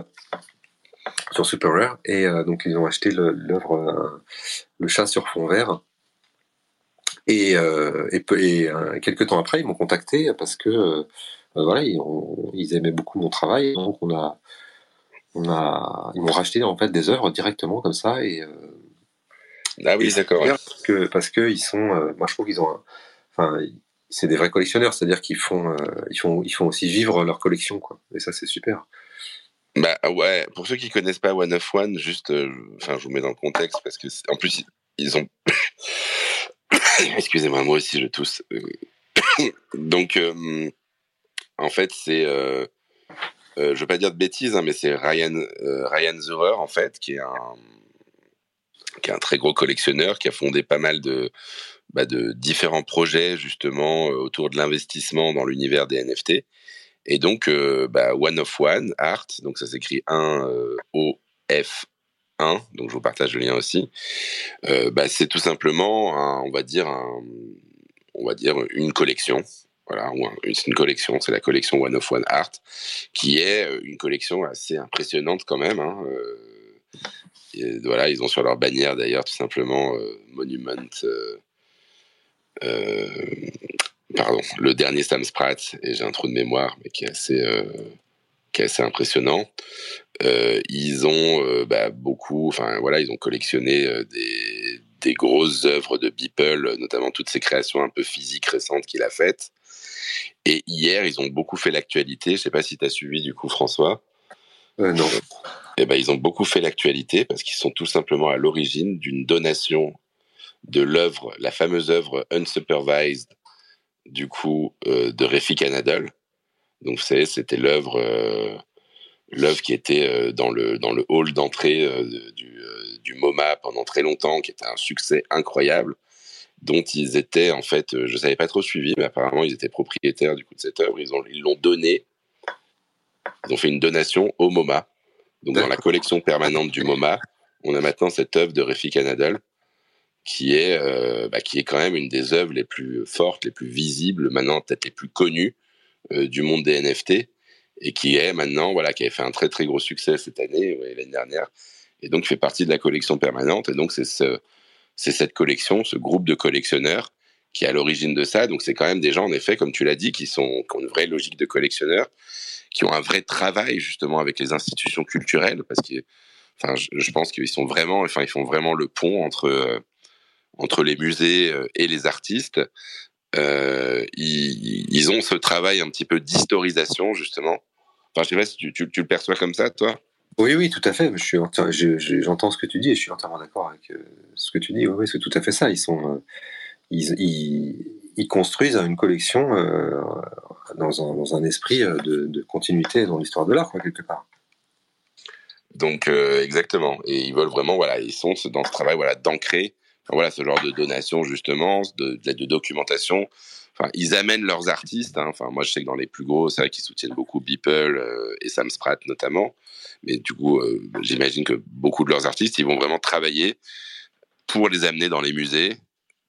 sur Super Rare, et donc ils ont acheté l'œuvre Le Chat sur fond vert. Et quelques temps après, ils m'ont contacté parce que ils aimaient beaucoup mon travail, donc ils m'ont racheté en fait des œuvres directement comme ça et. Ah oui, d'accord. Parce que ils sont, moi je trouve qu'ils ont, c'est des vrais collectionneurs, c'est-à-dire qu'ils font, ils font aussi vivre leur collection, quoi. Et ça, c'est super. Bah ouais. Pour ceux qui connaissent pas One of One, juste, je vous mets dans le contexte parce que, en plus, ils ont. Excusez-moi, moi aussi je tousse. Donc, en fait, c'est. Je veux pas dire de bêtises, hein, mais c'est Ryan Zurer, en fait, qui est un très gros collectionneur, qui a fondé pas mal de différents projets justement autour de l'investissement dans l'univers des NFT. Et donc, One of One Art, donc ça s'écrit 1OF1, donc je vous partage le lien aussi. C'est tout simplement, on va dire une collection. Voilà, c'est une collection, c'est la collection One of One Art, qui est une collection assez impressionnante quand même, hein. Et voilà, ils ont sur leur bannière d'ailleurs tout simplement Monument, le dernier Sam Spratt, et j'ai un trou de mémoire, mais qui est assez impressionnant. Ils ont ils ont collectionné des grosses œuvres de Beeple, notamment toutes ces créations un peu physiques récentes qu'il a faites. Et hier, ils ont beaucoup fait l'actualité. Je sais pas si tu as suivi du coup, François. Non. Ils ont beaucoup fait l'actualité parce qu'ils sont tout simplement à l'origine d'une donation de l'œuvre, la fameuse œuvre Unsupervised, du coup, de Refik Anadol. Donc, vous savez, c'était l'œuvre qui était dans le hall d'entrée du MoMA pendant très longtemps, qui était un succès incroyable, dont ils étaient, en fait, je savais pas trop suivi, mais apparemment, ils étaient propriétaires, du coup, de cette œuvre. Ils l'ont donnée. Ils ont fait une donation au MoMA. Donc, dans la collection permanente du MoMA, on a maintenant cette œuvre de Refik Anadol, qui est quand même une des œuvres les plus fortes, les plus visibles, maintenant peut-être les plus connues du monde des NFT, et qui est maintenant, qui a fait un très très gros succès cette année, l'année dernière, et donc fait partie de la collection permanente. Et donc c'est cette collection, ce groupe de collectionneurs qui est à l'origine de ça. Donc c'est quand même des gens, en effet, comme tu l'as dit, qui ont une vraie logique de collectionneurs, qui ont un vrai travail justement avec les institutions culturelles, parce que, enfin, je pense qu'ils sont vraiment, enfin, ils font vraiment le pont entre les musées et les artistes. Ils ont ce travail un petit peu d'historisation, justement. Enfin, je sais pas si tu le perçois comme ça, toi. Oui, tout à fait. J'entends ce que tu dis et je suis entièrement d'accord avec ce que tu dis. Oui, c'est tout à fait ça. Ils construisent une collection dans un esprit de continuité dans l'histoire de l'art, quoi, quelque part. Donc, exactement. Et ils veulent vraiment, voilà, ils sont dans ce travail, voilà, d'ancrer. Enfin, voilà, ce genre de donation, justement, de documentation. Enfin, ils amènent leurs artistes, hein. Enfin, moi, je sais que dans les plus gros, c'est vrai qu'ils soutiennent beaucoup Beeple et Sam Spratt, notamment. Mais du coup, j'imagine que beaucoup de leurs artistes, ils vont vraiment travailler pour les amener dans les musées,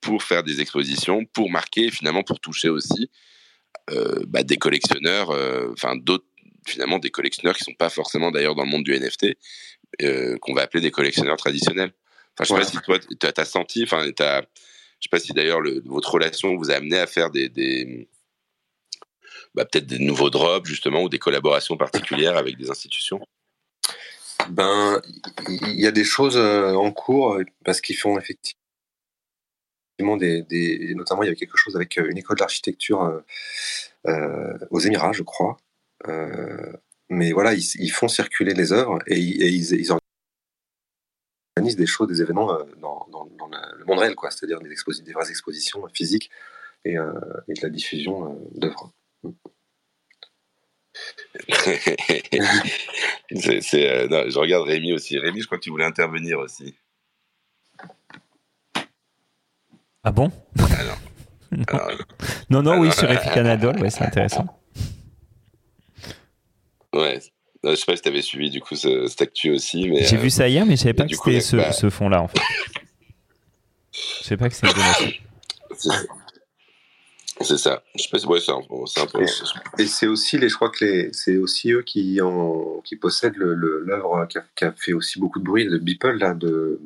pour faire des expositions, pour marquer, finalement, pour toucher aussi des collectionneurs, enfin, d'autres, finalement, des collectionneurs qui ne sont pas forcément, d'ailleurs, dans le monde du NFT, qu'on va appeler des collectionneurs traditionnels. Enfin, je ne sais pas si toi, tu as senti, enfin, je ne sais pas si d'ailleurs votre relation vous a amené à faire peut-être des nouveaux drops, justement, ou des collaborations particulières avec des institutions. Ben, il y a des choses en cours, parce qu'ils font effectivement notamment, il y avait quelque chose avec une école d'architecture aux Émirats, je crois. Mais voilà, ils font circuler les œuvres et ils organisent des choses, des événements dans le monde réel, quoi. C'est-à-dire des vraies expositions physiques et de la diffusion d'œuvres. Non, je regarde Rémi aussi. Rémi, je crois que tu voulais intervenir aussi. Ah bon ? Non, oui, sur Refik Anadol, ouais, c'est intéressant. Ouais. Je sais pas si t'avais suivi du coup cette actu aussi, mais j'ai vu ça hier, mais je savais pas que c'était ce fond-là en fait. Je sais pas que c'est une donation. C'est ça. Je sais pas si c'est un peu. Et c'est aussi c'est aussi eux qui possèdent l'œuvre qui a fait aussi beaucoup de bruit de Beeple là, de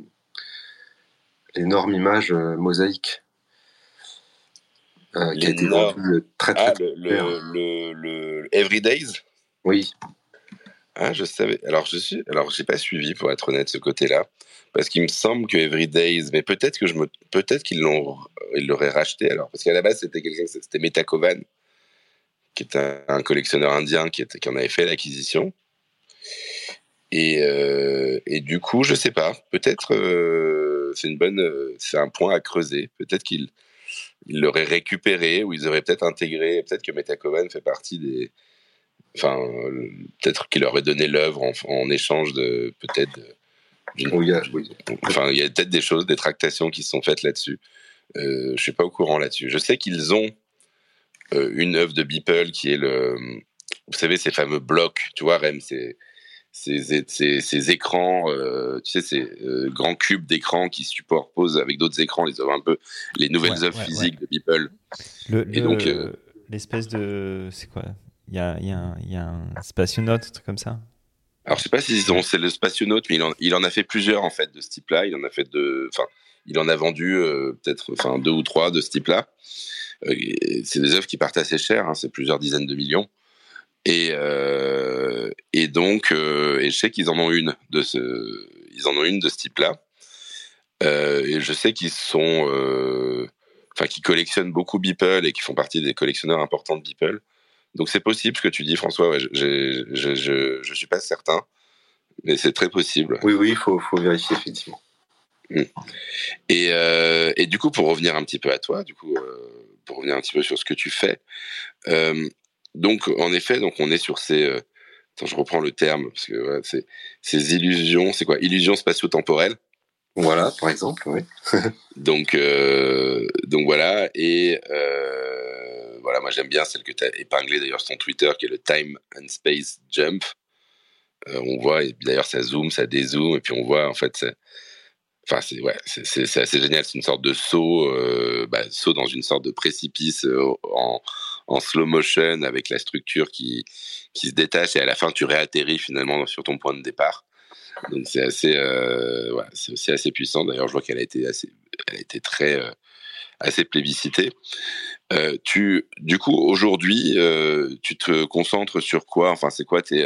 l'énorme image mosaïque. Qui a été vendue très le Everydays. Oui. Ah, je savais. Alors, j'ai pas suivi, pour être honnête, ce côté-là, parce qu'il me semble que Everydays, mais peut-être qu'ils l'auraient racheté. Alors, parce qu'à la base, c'était Metakovan, qui est un collectionneur indien qui en avait fait l'acquisition. Et du coup, je sais pas. Peut-être c'est un point à creuser. Peut-être qu'ils l'auraient récupéré ou ils auraient peut-être intégré. Peut-être que Metakovan fait partie des. Enfin, peut-être qu'il leur aurait donné l'œuvre en échange de peut-être. Enfin, il y a peut-être des choses, des tractations qui se sont faites là-dessus. Je suis pas au courant là-dessus. Je sais qu'ils ont une œuvre de Beeple qui est vous savez, ces fameux blocs, tu vois, Rem, ces écrans, tu sais, ces grands cubes d'écran qui superposent avec d'autres écrans les œuvres un peu, les nouvelles œuvres physiques de Beeple. L'espèce de, c'est quoi? Il y a un spationaute, un truc comme ça. Alors, je ne sais pas si c'est le spationaute, mais il en a fait plusieurs, en fait, de ce type-là. Il en a fait deux... Enfin, il en a vendu peut-être deux ou trois de ce type-là. C'est des œuvres qui partent assez cher, hein, c'est plusieurs dizaines de millions. Et donc, et je sais qu'ils en ont une de ce type-là. Et je sais qu'ils sont... Enfin, qu'ils collectionnent beaucoup Beeple et qu'ils font partie des collectionneurs importants de Beeple. Donc c'est possible ce que tu dis, François. Ouais, je suis pas certain, mais c'est très possible. Oui, il faut vérifier effectivement. Et du coup, pour revenir un petit peu à toi, pour revenir un petit peu sur ce que tu fais. Donc en effet, on est sur ces. Attends, je reprends le terme parce que voilà, c'est ces illusions. C'est quoi ? Illusions spatio-temporelles. Voilà, par exemple. Oui. donc voilà et. Voilà, moi j'aime bien celle que tu as épinglée d'ailleurs sur ton Twitter, qui est le Time and Space Jump. On voit, et d'ailleurs ça zoome, ça dézoome, et puis on voit en fait, c'est assez génial. C'est une sorte de saut dans une sorte de précipice en slow motion avec la structure qui se détache, et à la fin tu réatterris finalement sur ton point de départ. Donc c'est assez, ouais, c'est aussi assez puissant. D'ailleurs, je vois qu'elle a été assez plébiscitée. Du coup, aujourd'hui, tu te concentres sur quoi? Enfin, c'est quoi tes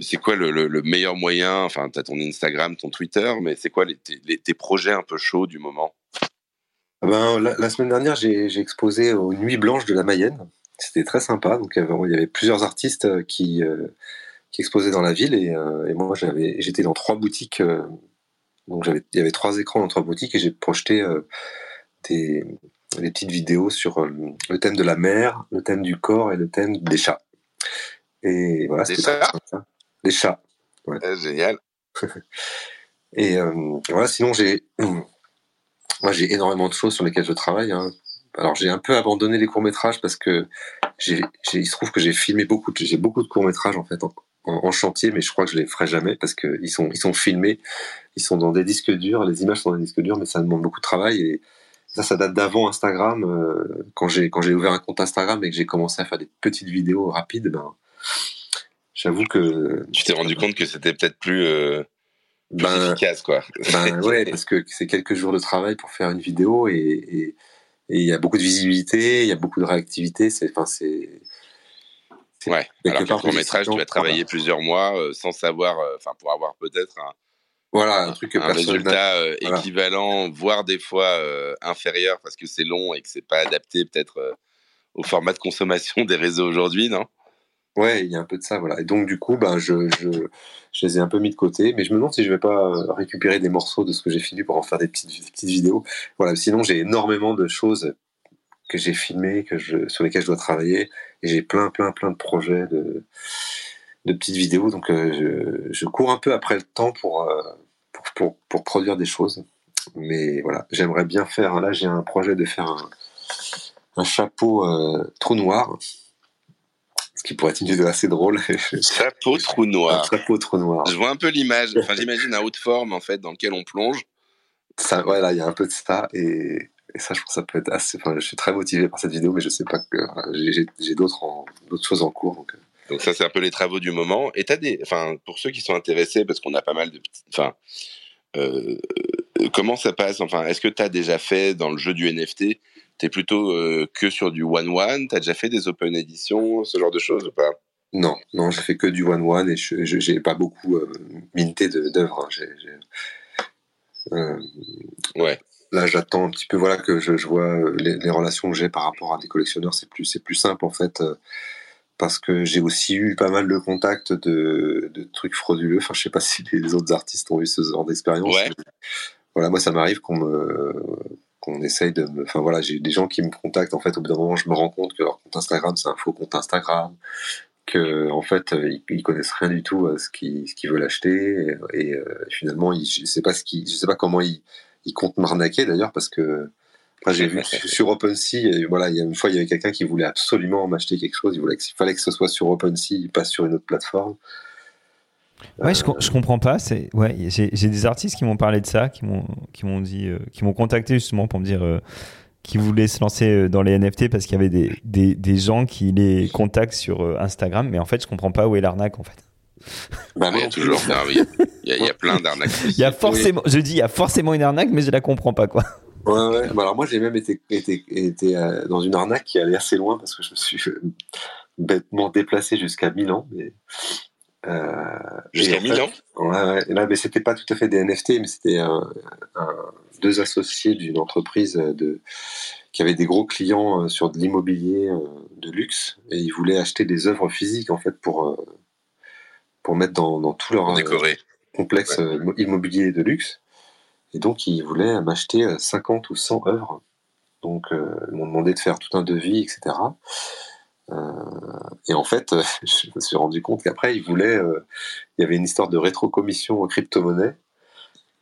c'est quoi le meilleur moyen? Enfin, tu as ton Instagram, ton Twitter, mais c'est quoi tes projets un peu chauds du moment? Ben, la semaine dernière, j'ai exposé aux Nuits Blanches de la Mayenne. C'était très sympa. Donc, il y avait plusieurs artistes qui exposaient dans la ville. Et moi, j'étais dans 3 boutiques. Donc, il y avait 3 écrans dans 3 boutiques et j'ai projeté des petites vidéos sur le thème de la mer, le thème du corps et le thème des chats. Et voilà, c'était très sympa. Des chats. Ouais. Génial. Et voilà, sinon, moi, j'ai énormément de choses sur lesquelles je travaille. Hein. Alors, j'ai un peu abandonné les courts-métrages parce que il se trouve que j'ai filmé j'ai beaucoup de courts-métrages en fait en chantier, mais je crois que je les ferai jamais parce que ils sont filmés, ils sont dans des disques durs, les images sont dans des disques durs, mais ça demande beaucoup de travail et ça date d'avant Instagram. Quand j'ai ouvert un compte Instagram et que j'ai commencé à faire des petites vidéos rapides, ben j'avoue que tu t'es rendu compte que c'était peut-être plus efficace quoi. Ben ouais, parce que c'est quelques jours de travail pour faire une vidéo et il y a beaucoup de visibilité, il y a beaucoup de réactivité, c'est ouais. Alors qu'un court-métrage, tu vas travailler plusieurs mois sans savoir, pour avoir peut-être un résultat équivalent, voire des fois inférieur, parce que c'est long et que c'est pas adapté peut-être au format de consommation des réseaux aujourd'hui, non? Ouais, il y a un peu de ça, voilà. Et donc du coup, ben, je les ai un peu mis de côté, mais je me demande si je vais pas récupérer des morceaux de ce que j'ai filmé pour en faire des petites vidéos. Voilà. Sinon, j'ai énormément de choses que j'ai filmées, sur lesquelles je dois travailler, et j'ai plein de projets de petites vidéos. Donc, je cours un peu après le temps pour produire des choses. Mais voilà, j'aimerais bien faire. Là, j'ai un projet de faire un chapeau trou noir. Ce qui pourrait être une vidéo assez drôle. Chapeau trou noir. Chapeau trou noir. Je vois un peu l'image. Enfin, j'imagine un haut de forme en fait dans lequel on plonge. Ça, voilà, il y a un peu de ça et ça, je pense que ça peut être assez. Enfin, je suis très motivé par cette vidéo, mais je sais pas que j'ai d'autres choses en cours. Donc ça, c'est un peu les travaux du moment. Et t'as pour ceux qui sont intéressés, parce qu'on a pas mal de petites. Comment ça passe? Enfin, est-ce que t'as déjà fait dans le jeu du NFT? T'es plutôt que sur du one-one? T'as déjà fait des open editions, ce genre de choses ou pas? Non, j'ai fait que du one-one et je n'ai pas beaucoup minté d'œuvres. Hein. Ouais. Là, j'attends un petit peu que je vois les relations que j'ai par rapport à des collectionneurs. C'est plus simple en fait parce que j'ai aussi eu pas mal de contacts de trucs frauduleux. Enfin, je ne sais pas si les autres artistes ont eu ce genre d'expérience. Ouais. Voilà, moi, ça m'arrive qu'on essaye de me... Enfin voilà, j'ai eu des gens qui me contactent, en fait, au bout d'un moment, je me rends compte que leur compte Instagram, c'est un faux compte Instagram, que, en fait, ils connaissent rien du tout à ce qu'ils veulent acheter, et finalement, je sais pas comment ils comptent m'arnaquer, d'ailleurs, parce que, après, j'ai vu sur OpenSea, il y a une fois, il y avait quelqu'un qui voulait absolument m'acheter quelque chose, il fallait que ce soit sur OpenSea, pas sur une autre plateforme. Ouais, je comprends pas. J'ai des artistes qui m'ont parlé de ça, qui m'ont dit, qui m'ont contacté justement pour me dire qu'ils voulaient se lancer dans les NFT parce qu'il y avait des gens qui les contactent sur Instagram. Mais en fait, je comprends pas où est l'arnaque en fait. Bah, mais toujours. Il y a plein d'arnaques. Il y a forcément une arnaque, mais je la comprends pas quoi. Ouais. Bah, alors moi, j'ai même été dans une arnaque qui allait assez loin parce que je me suis bêtement déplacé jusqu'à Milan, mais. Jusqu'à Milan. Ouais, là, mais c'était pas tout à fait des NFT, mais c'était deux associés d'une entreprise qui avait des gros clients sur de l'immobilier de luxe et ils voulaient acheter des œuvres physiques en fait pour mettre dans tout leur complexe immobilier de luxe. Et donc ils voulaient m'acheter 50 ou 100 œuvres. Donc ils m'ont demandé de faire tout un devis, etc. Et en fait, je me suis rendu compte qu'après, il y avait une histoire de rétro-commission aux crypto-monnaies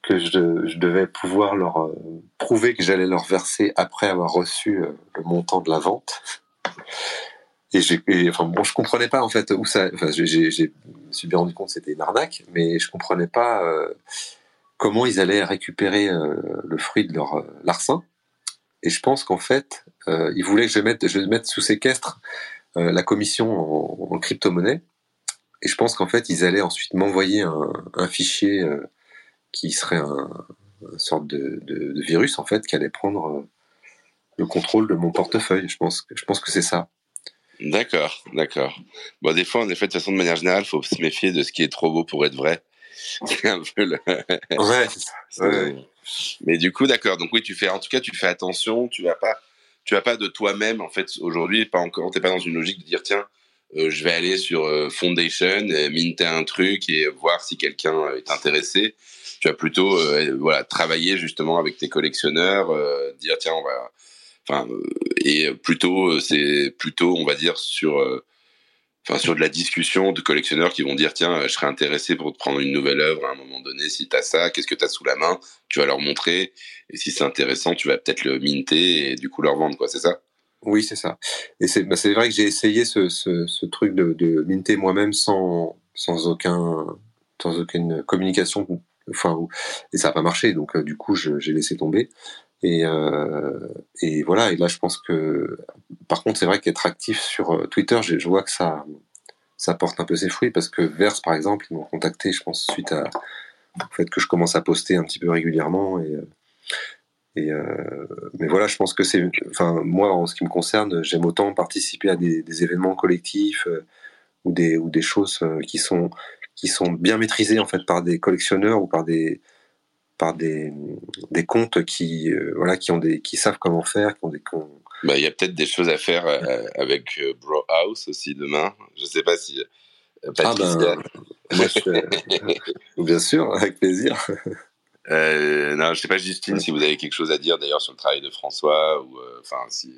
que je devais pouvoir leur prouver que j'allais leur verser après avoir reçu le montant de la vente. Je comprenais pas en fait où ça. Enfin, je me suis bien rendu compte que c'était une arnaque, mais je comprenais pas comment ils allaient récupérer le fruit de leur larcin. Et je pense qu'en fait, ils voulaient que je mette sous séquestre la commission en crypto-monnaie Et je pense qu'en fait, ils allaient ensuite m'envoyer un fichier qui serait une sorte de virus, en fait, qui allait prendre le contrôle de mon portefeuille. Je pense que c'est ça. D'accord. Bon, des fois, en effet, de toute façon, de manière générale, il faut se méfier de ce qui est trop beau pour être vrai. C'est un peu le... Ouais. Mais du coup, d'accord. Donc oui, tu fais attention, tu vas pas de toi-même, en fait, aujourd'hui, pas encore, t'es pas dans une logique de dire, tiens, je vais aller sur Foundation, minter un truc et voir si quelqu'un est intéressé. Tu vas plutôt travailler justement avec tes collectionneurs, dire tiens on va, et plutôt on va dire sur de la discussion de collectionneurs qui vont dire tiens je serais intéressé pour te prendre une nouvelle œuvre à un moment donné, si t'as ça, qu'est-ce que t'as sous la main, tu vas leur montrer et si c'est intéressant tu vas peut-être le minter et du coup leur vendre quoi, c'est ça? Oui, c'est ça. Et c'est vrai que j'ai essayé ce truc de minter moi-même sans aucune communication. Et ça n'a pas marché. Donc, du coup, j'ai laissé tomber. Et voilà. Et là, je pense que... Par contre, c'est vrai qu'être actif sur Twitter, je vois que ça porte un peu ses fruits parce que Verse, par exemple, ils m'ont contacté, je pense, suite au fait que je commence à poster un petit peu régulièrement mais voilà, je pense que c'est... Enfin, moi, en ce qui me concerne, j'aime autant participer à des événements collectifs ou des choses qui sont bien maîtrisées en fait par des collectionneurs ou par des comptes qui savent comment faire, qui ont des... Bah, il y a peut-être des choses à faire avec Brauhaus aussi demain. Je sais pas si Patricia. Bien sûr, avec plaisir. Non, je sais pas, Justine, si vous avez quelque chose à dire d'ailleurs sur le travail de François ou si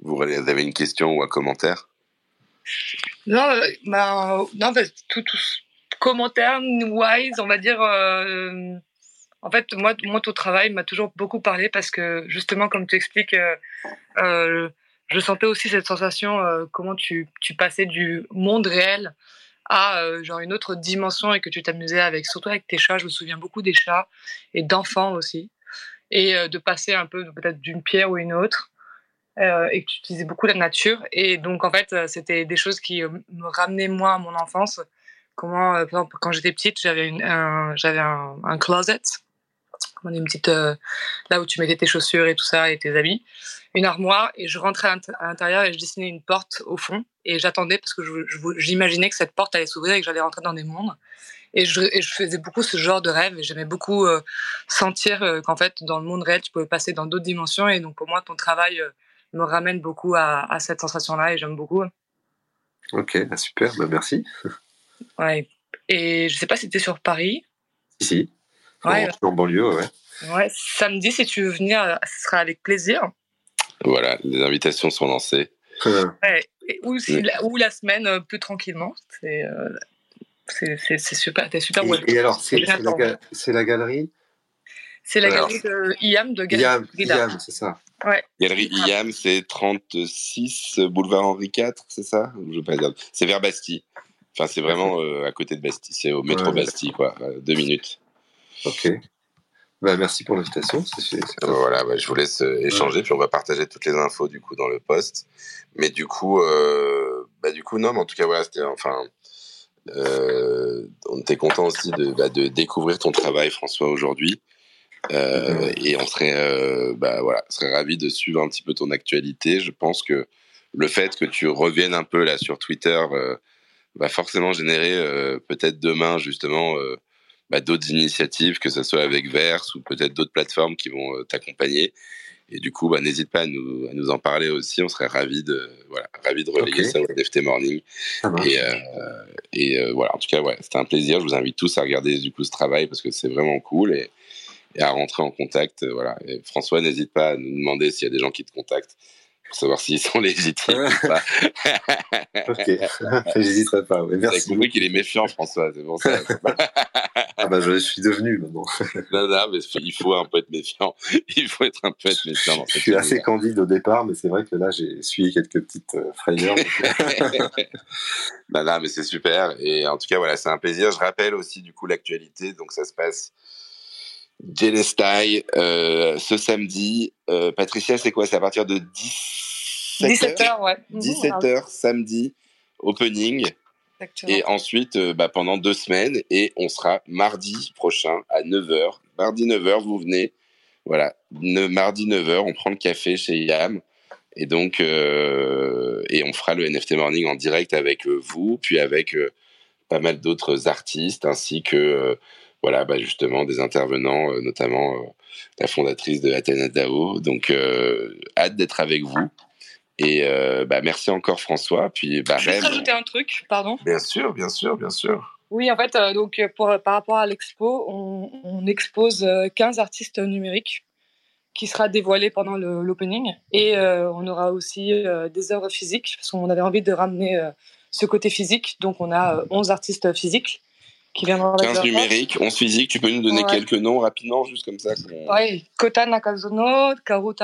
vous avez une question ou un commentaire. Non, commentaire wise, on va dire. En fait, moi, ton travail m'a toujours beaucoup parlé parce que justement, comme tu expliques, je sentais aussi cette sensation comment tu passais du monde réel à une autre dimension et que tu t'amusais avec, surtout avec tes chats. Je me souviens beaucoup des chats et d'enfants aussi, et de passer un peu peut-être d'une pierre ou une autre, et que tu utilisais beaucoup la nature. Et donc en fait, c'était des choses qui me ramenaient moi à mon enfance. Comment, par exemple, quand j'étais petite, j'avais un closet, comme une petite là où tu mettais tes chaussures et tout ça et tes habits, une armoire, et je rentrais à l'intérieur et je dessinais une porte au fond et j'attendais parce que j'imaginais que cette porte allait s'ouvrir et que j'allais rentrer dans des mondes, et je faisais beaucoup ce genre de rêve et j'aimais beaucoup sentir qu'en fait dans le monde réel tu pouvais passer dans d'autres dimensions, et donc pour moi ton travail me ramène beaucoup à cette sensation là et j'aime beaucoup. Ok, super, merci. Ouais, et je sais pas si t'es sur Paris. Si. Ouais, en banlieue, ouais. Ouais, samedi, si tu veux venir, ce sera avec plaisir. Voilà, les invitations sont lancées. Ouais, ou la semaine, plus tranquillement. C'est super, t'es super. Et alors, c'est la galerie? C'est la galerie de Iham, de Galerie Iham, c'est ça. Ouais. Galerie Iham, c'est 36 boulevard Henri IV, c'est ça? Je veux pas dire. C'est vers Bastille. Enfin, c'est vraiment à côté de Bastille, c'est au métro Bastille, quoi, 2 minutes. Ok. Bah, merci pour l'invitation. Voilà, je vous laisse échanger, puis on va partager toutes les infos du coup dans le post. Mais du coup, non, mais en tout cas voilà, c'était, on était content aussi de découvrir ton travail, François, aujourd'hui, et on serait, serait ravi de suivre un petit peu ton actualité. Je pense que le fait que tu reviennes un peu là sur Twitter va forcément générer peut-être demain justement d'autres initiatives, que ce soit avec Verse ou peut-être d'autres plateformes qui vont t'accompagner. Et du coup, n'hésite pas à nous en parler aussi. On serait ravis de relayer ça au NFT Morning. En tout cas, ouais, c'était un plaisir. Je vous invite tous à regarder du coup ce travail parce que c'est vraiment cool et à rentrer en contact. Voilà. Et François, n'hésite pas à nous demander s'il y a des gens qui te contactent. Pour savoir s'ils sont légitimes ou pas. Ok, j'hésiterai pas. Ouais. Merci. T'as compris qu'il est méfiant, François, c'est pour ça. Je suis devenu maintenant. Non, mais il faut un peu être méfiant. Je suis assez candide au départ, mais c'est vrai que là, j'ai essuyé quelques petites frayeurs. Non, mais c'est super. Et en tout cas, voilà, c'est un plaisir. Je rappelle aussi, du coup, l'actualité. Donc, ça se passe... Genesthai, ce samedi. Patricia, c'est quoi? C'est à partir de 17h, samedi, opening. Exactement. Et ensuite, pendant 2 semaines, et on sera mardi prochain à 9h. Mardi 9h, vous venez. Voilà, mardi 9h, on prend le café chez Iham. Et donc, et on fera le NFT Morning en direct avec vous, puis avec pas mal d'autres artistes, ainsi que, justement, des intervenants, notamment la fondatrice de Athena DAO. Donc, hâte d'être avec vous. Et merci encore, François. Puis, je vais rajouter un truc, pardon. Bien sûr. Oui, en fait, par rapport à l'expo, on expose 15 artistes numériques qui sera dévoilé pendant l'opening. Et on aura aussi des œuvres physiques, parce qu'on avait envie de ramener ce côté physique. Donc, on a 11 artistes physiques qui viendront... 15 numériques, 11 physiques. Tu peux nous donner quelques noms rapidement, juste comme ça? Oui, Kota Nakazono, Kaoru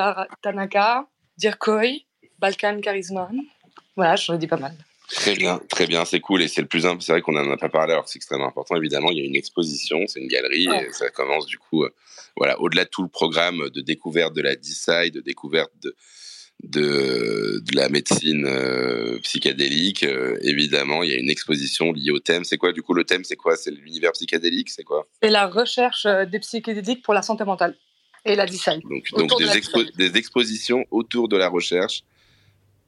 Tanaka, Dirkoi, Balkan Charisman. Voilà, j'en ai dit pas mal. Très bien, c'est cool et c'est le plus important. C'est vrai qu'on n'en a pas parlé alors que c'est extrêmement important. Évidemment, il y a une exposition, c'est une galerie et ça commence du coup, au-delà de tout le programme de découverte de la DeSci, de découverte de la médecine psychédélique. Évidemment, il y a une exposition liée au thème. C'est quoi du coup le thème? C'est quoi? C'est l'univers psychédélique? C'est quoi? C'est la recherche des psychédéliques pour la santé mentale et la DeSci. Donc des expositions autour de la recherche.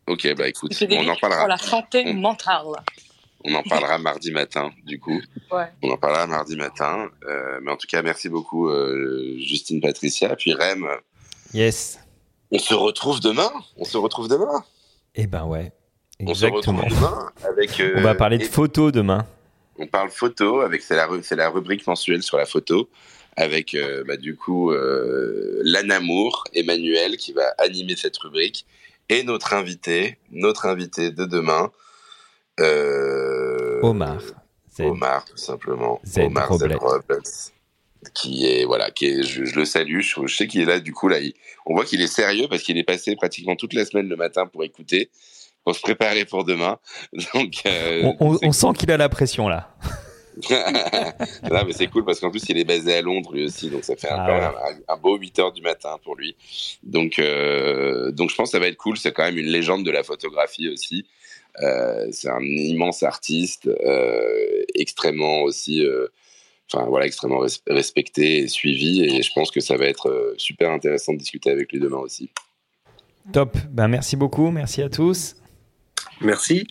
Ok, écoute, on en parlera. Pour la santé mentale. On en parlera mardi matin, du coup. Ouais. On en parlera mardi matin. Mais en tout cas, merci beaucoup, Justine, Patricia. Puis Rem. Yes. On se retrouve demain. Eh ben ouais. Exactement. On se retrouve demain avec... on va parler de photos demain. On parle photo. C'est la rubrique mensuelle sur la photo. Avec, du coup, Lanamour, Emmanuel, qui va animer cette rubrique. Et notre invité de demain, Omar Zé. Omar, tout simplement. Zé Omar Robles. Qui est, je le salue, je sais qu'il est là, du coup, on voit qu'il est sérieux parce qu'il est passé pratiquement toute la semaine le matin pour écouter, pour se préparer pour demain. Donc, on sent qu'il a la pression, là. Non, mais c'est cool parce qu'en plus il est basé à Londres lui aussi, donc ça fait un beau 8h du matin pour lui, donc je pense que ça va être cool. C'est quand même une légende de la photographie aussi, c'est un immense artiste, extrêmement aussi extrêmement respecté et suivi, et je pense que ça va être super intéressant de discuter avec lui demain aussi. Top, merci beaucoup, merci à tous. Merci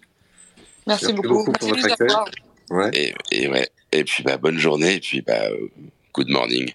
beaucoup pour votre accueil. Ouais. Et puis bonne journée, et puis good morning.